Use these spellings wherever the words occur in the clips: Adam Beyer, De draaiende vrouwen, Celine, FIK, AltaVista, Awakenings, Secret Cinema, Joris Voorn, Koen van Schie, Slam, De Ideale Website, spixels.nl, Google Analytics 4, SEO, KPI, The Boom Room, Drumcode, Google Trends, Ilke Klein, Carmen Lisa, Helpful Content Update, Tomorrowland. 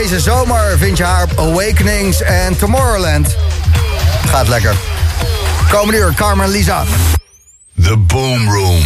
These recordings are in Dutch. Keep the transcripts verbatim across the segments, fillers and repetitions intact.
Deze zomer vind je haar op Awakenings en Tomorrowland. Het gaat lekker. Komende uur, Carmen Lisa. The Boom Room.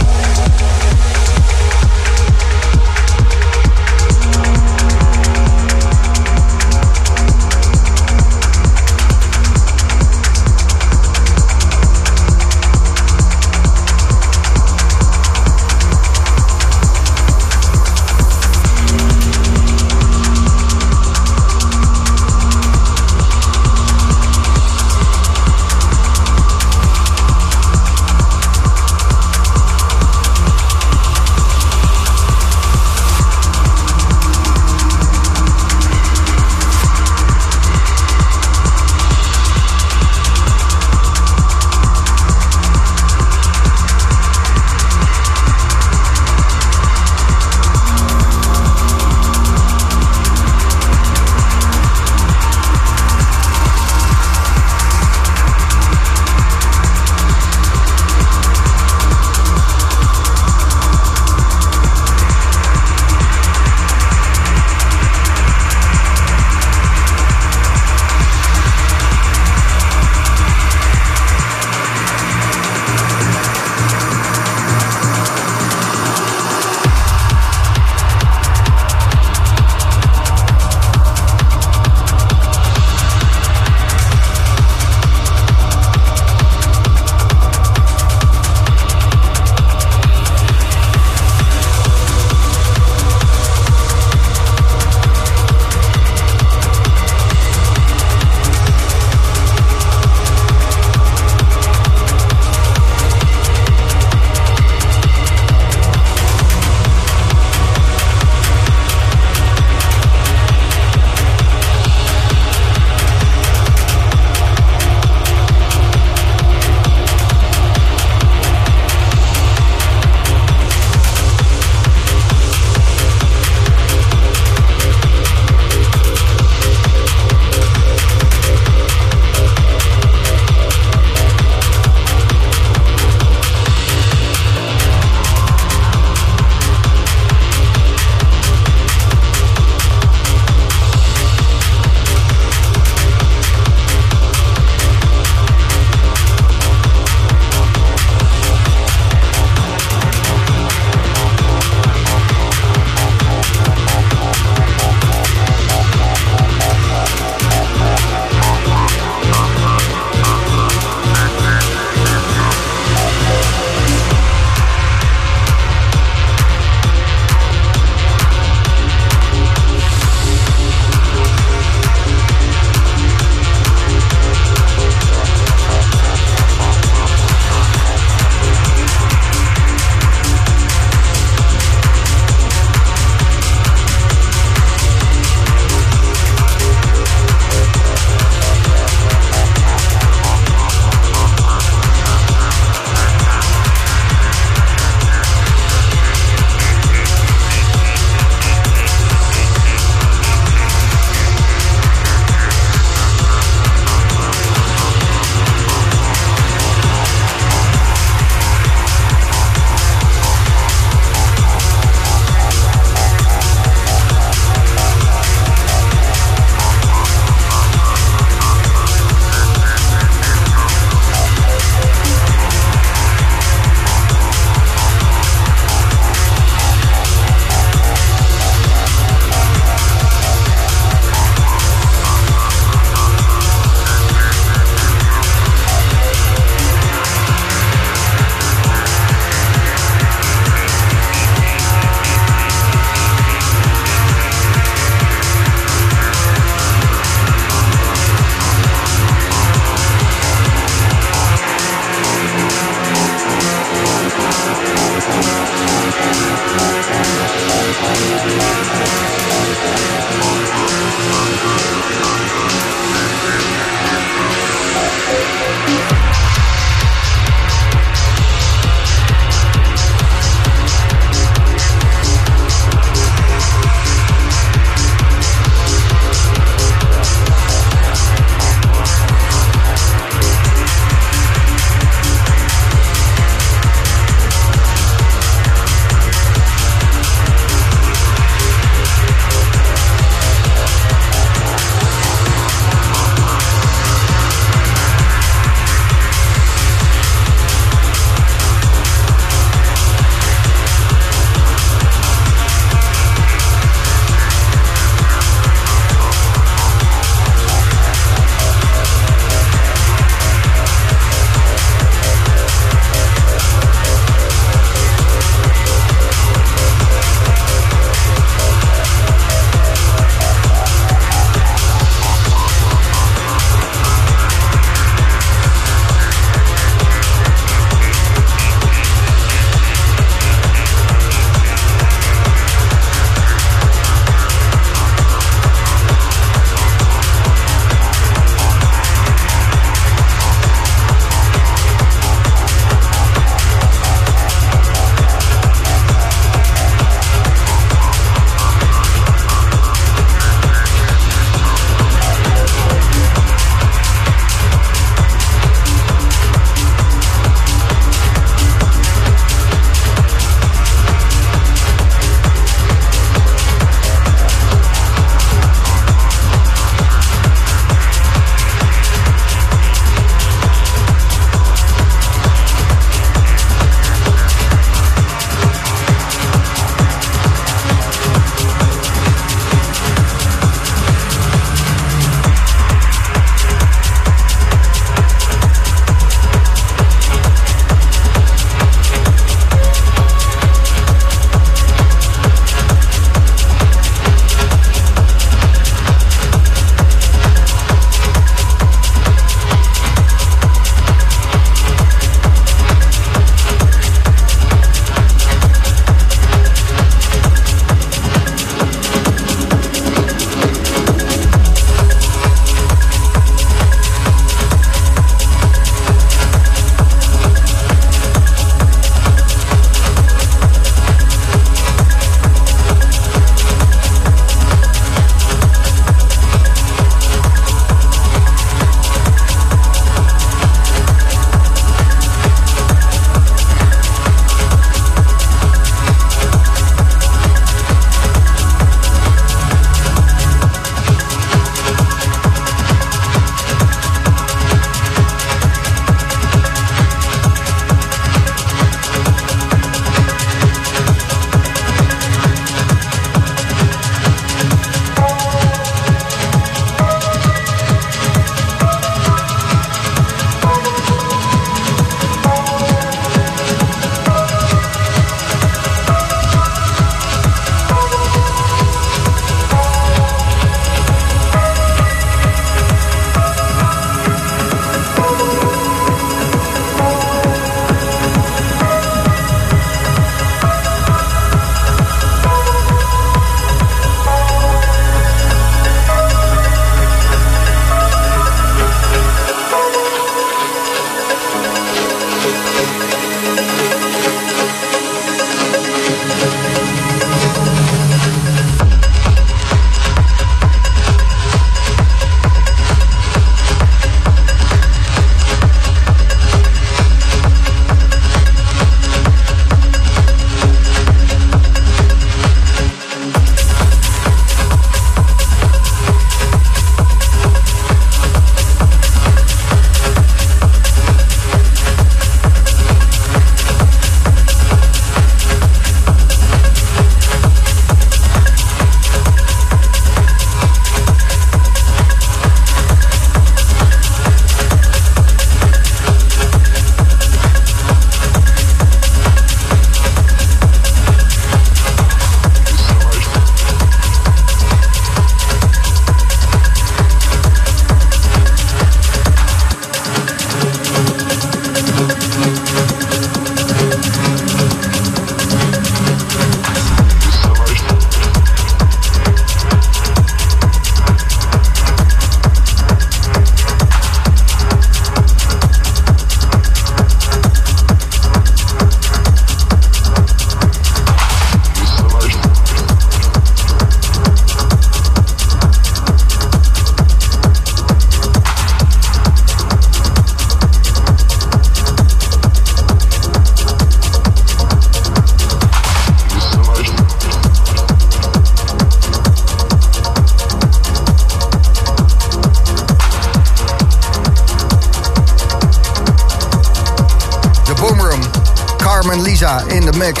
Carmen Lisa in de mix.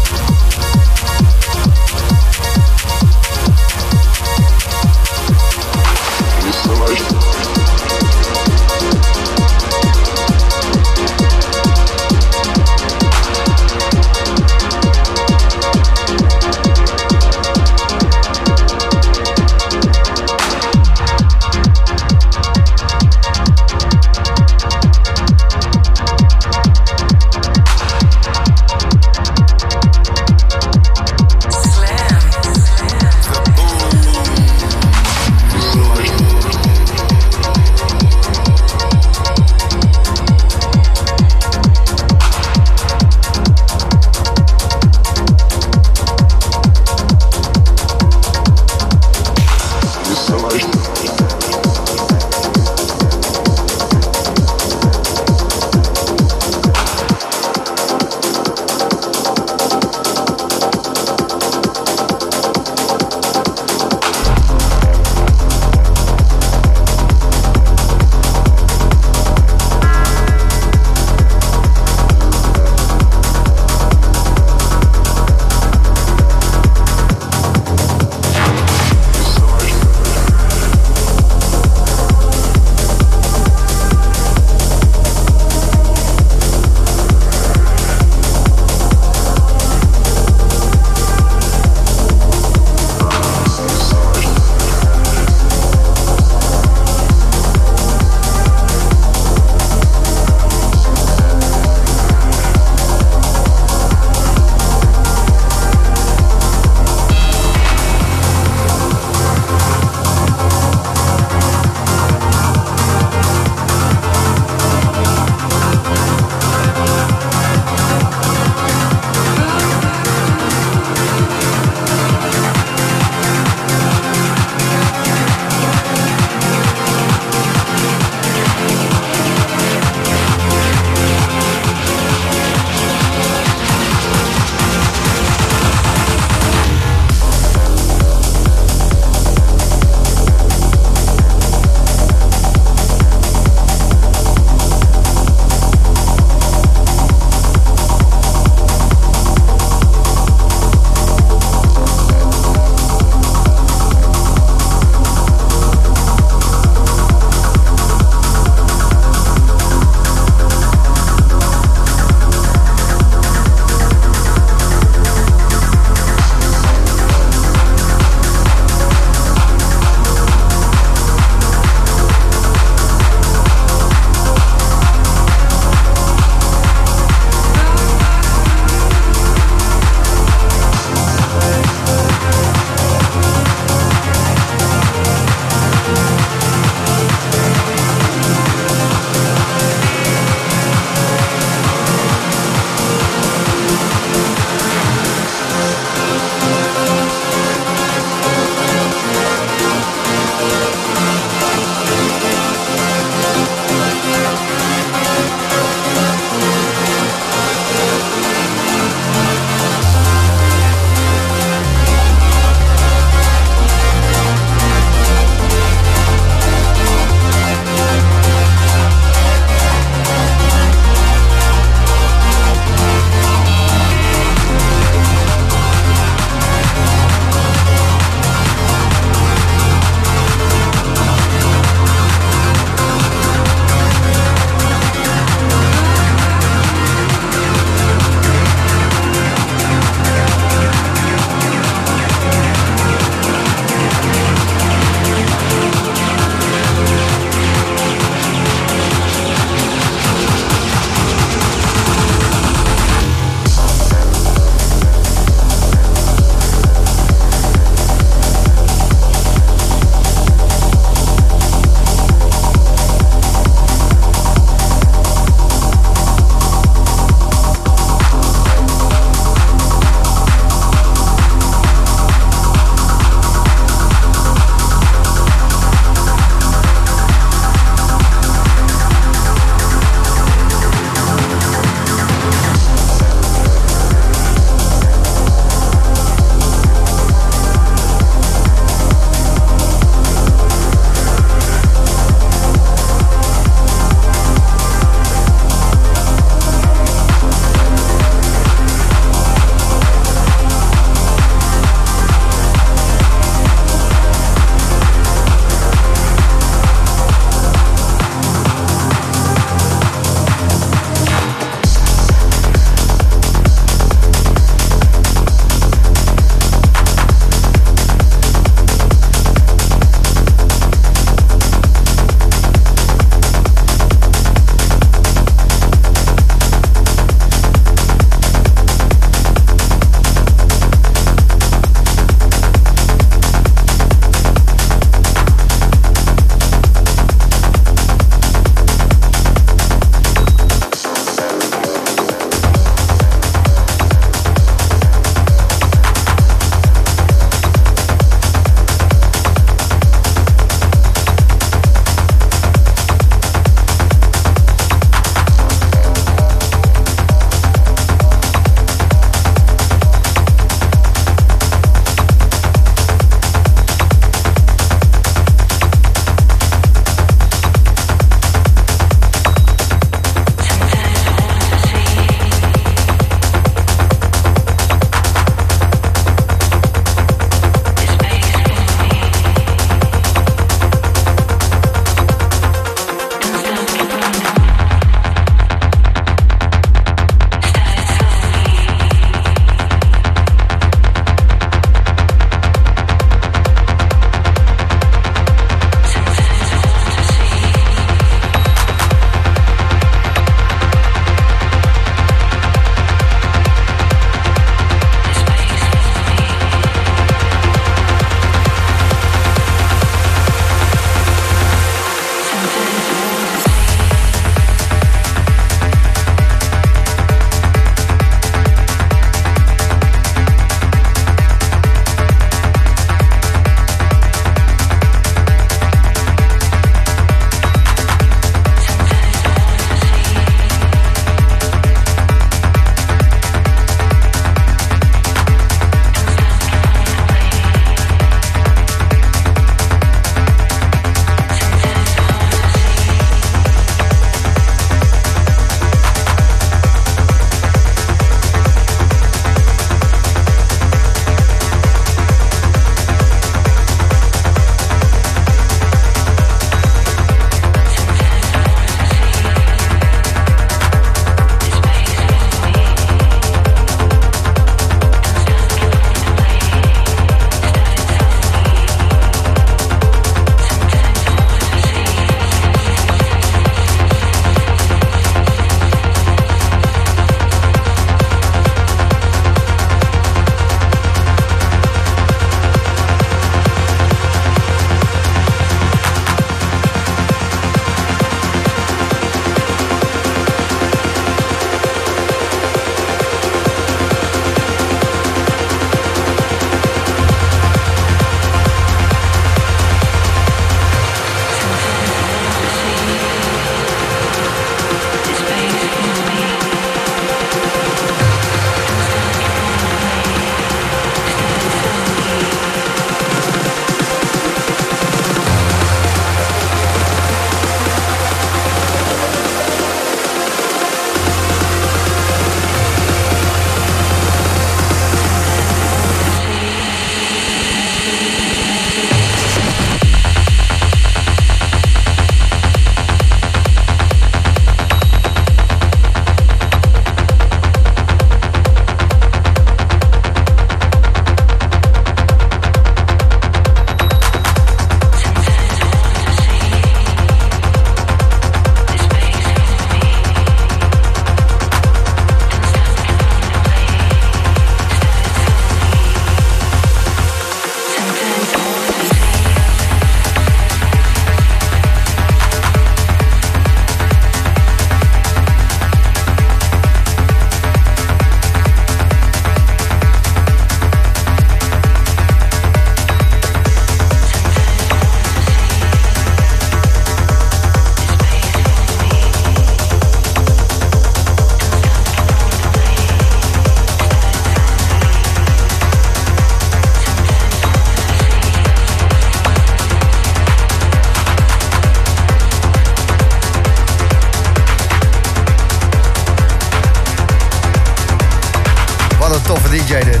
toffe D J dit.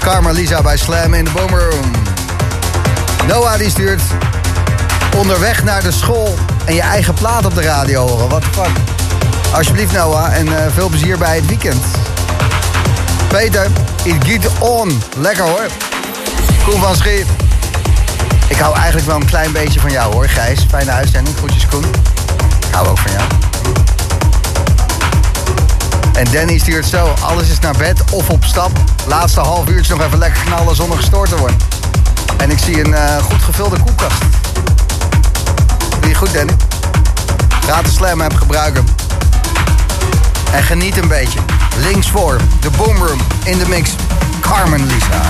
Carmen Lisa bij Slam in de Boom Room. Noah die stuurt... onderweg naar de school en je eigen plaat op de radio horen. What the fuck? Alsjeblieft Noah en uh, veel plezier bij het weekend. Peter, it get on. Lekker hoor. Koen van Schie. Ik hou eigenlijk wel een klein beetje van jou hoor, Gijs. Fijne uitzending, groetjes Koen. Ik hou ook van jou. En Danny stuurt zo, alles is naar bed of op stap. Laatste half uurtje nog even lekker knallen zonder gestoord te worden. En ik zie een uh, goed gevulde koelkast. Doe je goed, Danny? Raad de Slam app gebruiken. En geniet een beetje. Links voor, de Boom Room in de mix. Carmen Lisa.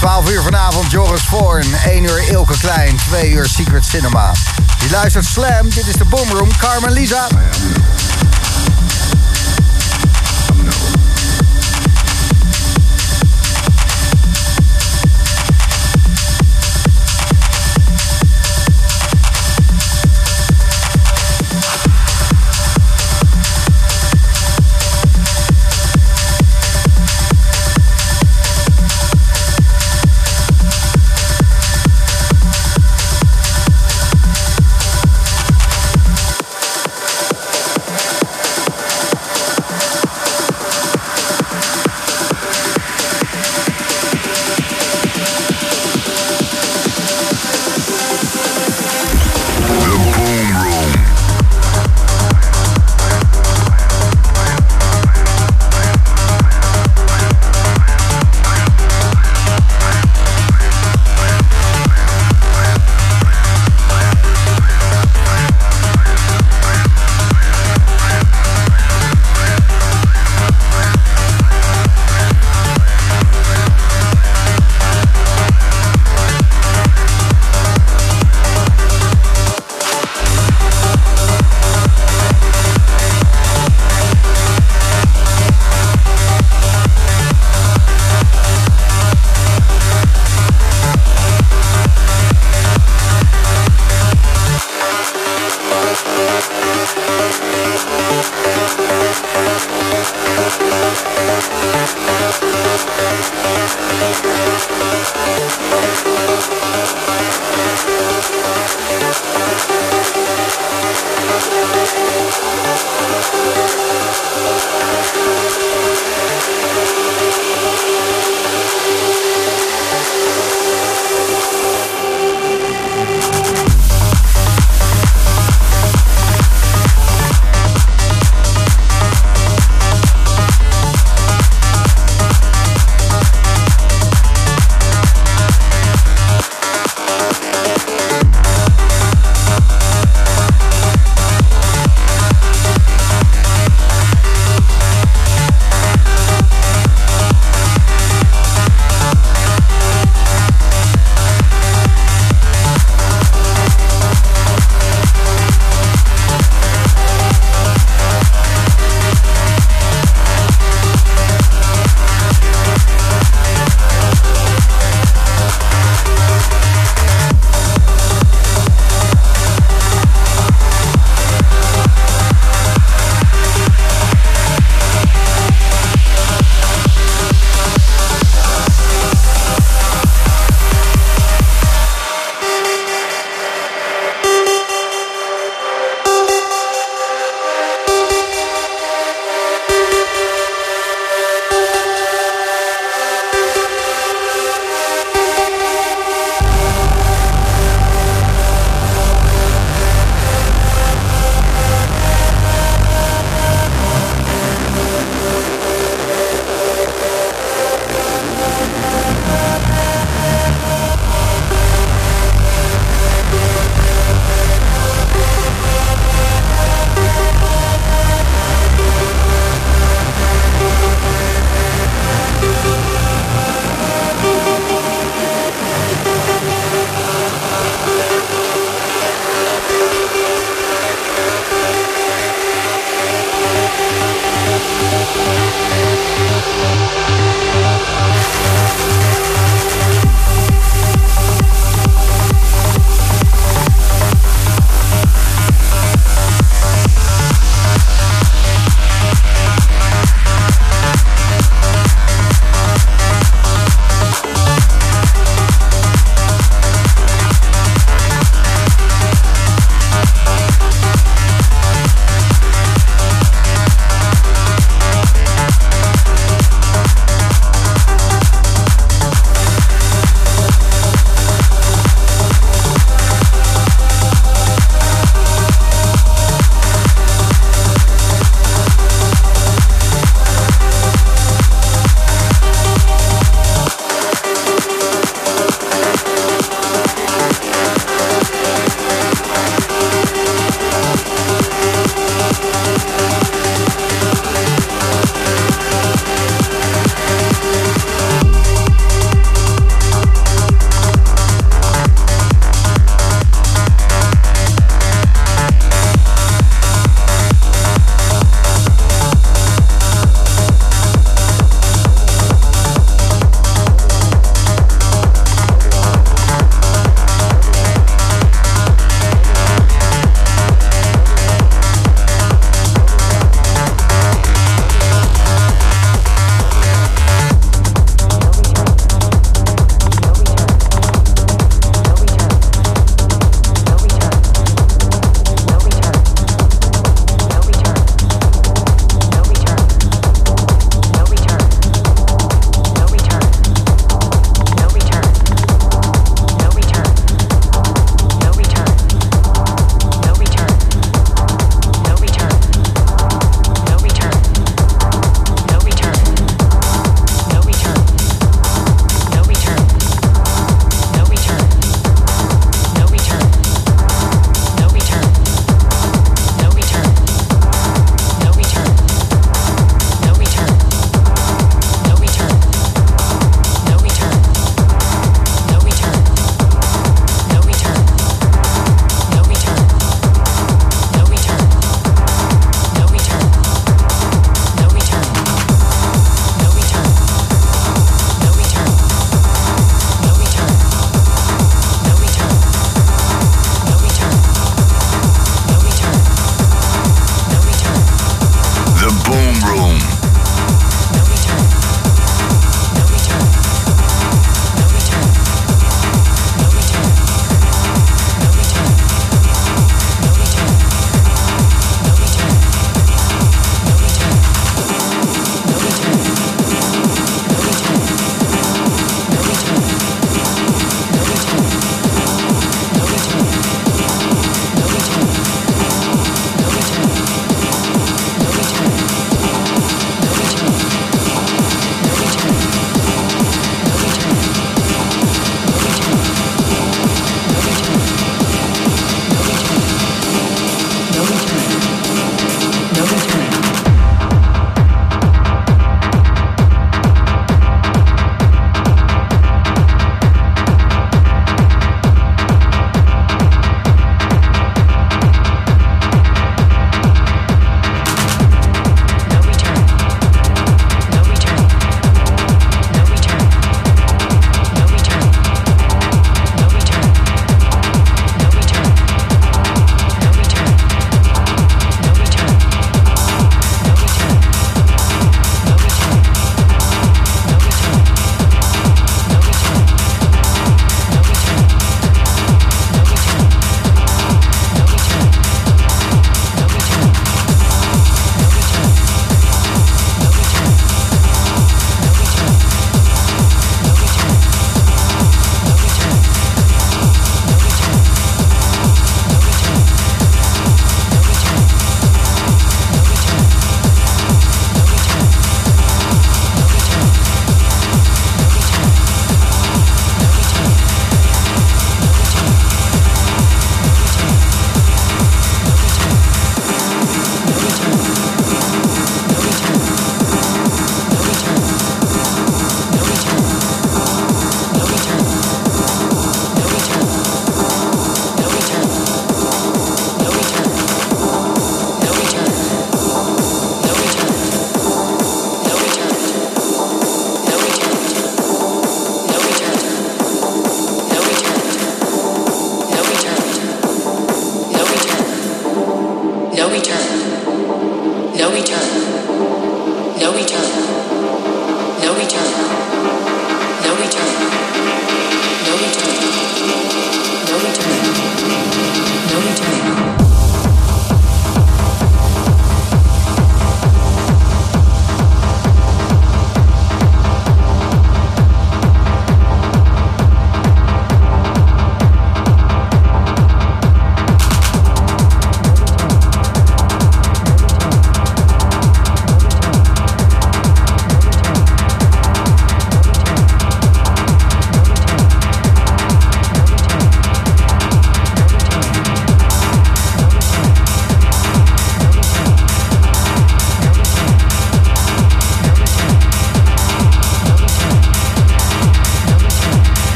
twaalf uur vanavond Joris Voorn, één uur Ilke Klein, twee uur Secret Cinema. Je luistert Slam, dit is de Boom Room, Carmen Lisa. Boom Room.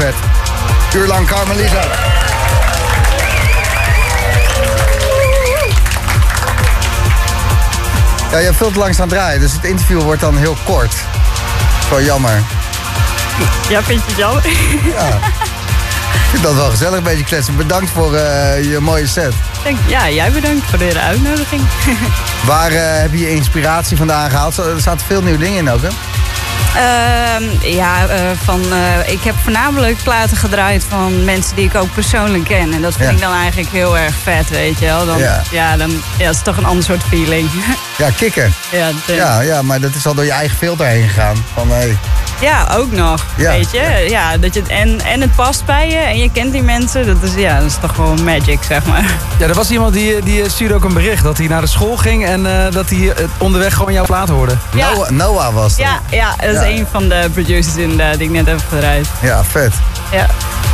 vet. Uur lang Carmen Lisa. Ja, je hebt veel te lang staan draaien, dus het interview wordt dan heel kort. Zo jammer. Ja, vind je het jammer? Ja. Ik vind dat wel gezellig, een beetje kletsen. Bedankt voor uh, je mooie set. Denk, ja, jij bedankt voor de uitnodiging. Waar uh, heb je je inspiratie vandaan gehaald? Er zaten veel nieuwe dingen in ook, hè? Uh, ja, uh, van, uh, ik heb voornamelijk platen gedraaid van mensen die ik ook persoonlijk ken. En dat vind ja. ik dan eigenlijk heel erg vet, weet je wel. Dan, ja. Ja, dan ja, is het toch een ander soort feeling. Ja, kicken. Ja, dat, uh... ja, ja, maar dat is al door je eigen filter heen gegaan. Van, hey. Ja, ook nog, ja, weet je. Ja. Ja, dat je het, en, en het past bij je en je kent die mensen. Dat is, ja, dat is toch gewoon magic, zeg maar. Ja, er was iemand die, die stuurde ook een bericht dat hij naar de school ging... en uh, dat hij onderweg gewoon jouw plaat hoorde. Ja. Noah, Noah was dat. Ja, ja, dat is ja. een van de producers in de, die ik net heb gedraaid. Ja, vet. Ja.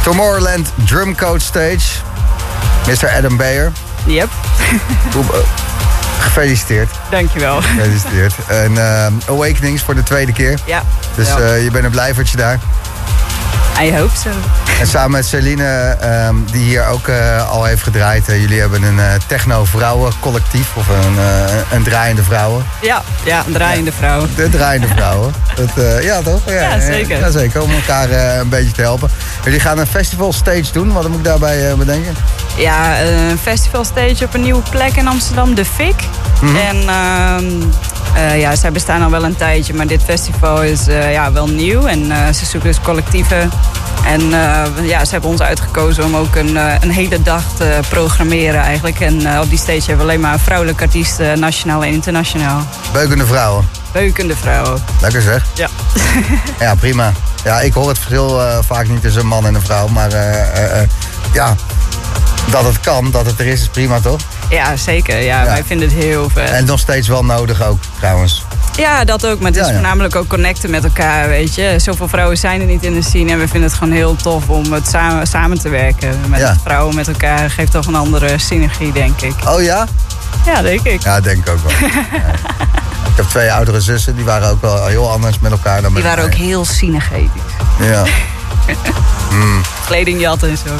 Tomorrowland Drumcode Stage. mister Adam Beyer. Yep. Gefeliciteerd. Dankjewel. Gefeliciteerd. En uh, Awakenings voor de tweede keer. Ja. Dus uh, je bent een blijvertje daar. I hope so. En samen met Celine, um, die hier ook uh, al heeft gedraaid. Uh, jullie hebben een uh, techno-vrouwen-collectief. Of een, uh, een draaiende vrouwen. Ja, ja, een draaiende vrouwen. De draaiende vrouwen. Dat, uh, ja, toch? Ja, ja, zeker. Ja, zeker. Om elkaar uh, een beetje te helpen. Jullie gaan een festival stage doen. Wat moet ik daarbij uh, bedenken? Ja, een festival stage op een nieuwe plek in Amsterdam. De F I K. Mm-hmm. En... Um, Uh, ja, zij bestaan al wel een tijdje, maar dit festival is uh, ja, wel nieuw en uh, ze zoeken dus collectieven. En uh, ja, ze hebben ons uitgekozen om ook een, uh, een hele dag te programmeren eigenlijk. En uh, op die stage hebben we alleen maar vrouwelijke artiesten, nationaal en internationaal. Beukende vrouwen? Beukende vrouwen. Lekker zeg. Ja. Ja, prima. Ja, ik hoor het verschil uh, vaak niet tussen een man en een vrouw, maar uh, uh, uh, ja... Dat het kan, dat het er is, is prima, toch? Ja, zeker. Ja, ja. Wij vinden het heel vet. En nog steeds wel nodig ook, trouwens. Ja, dat ook. Maar het is ja, ja. voornamelijk ook connecten met elkaar, weet je. Zoveel vrouwen zijn er niet in de scene. En we vinden het gewoon heel tof om het samen, samen te werken. Met ja. vrouwen met elkaar geeft toch een andere synergie, denk ik. Oh ja? Ja, denk ik. Ja, denk ik ook wel. Ja. Ik heb twee oudere zussen, die waren ook wel heel anders met elkaar dan met Die waren mij. ook heel synergetisch. Ja. mm. Kledingjatten en zo.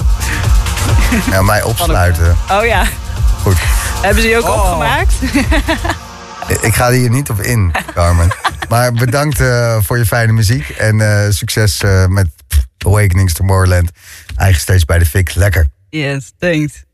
Ja, mij opsluiten. Oh ja. Goed. Hebben ze je ook oh. opgemaakt? Ik ga hier niet op in, Carmen. Maar bedankt uh, voor je fijne muziek. En uh, succes uh, met Awakenings Tomorrowland. Eigen steeds bij de F I K. Lekker. Yes, thanks.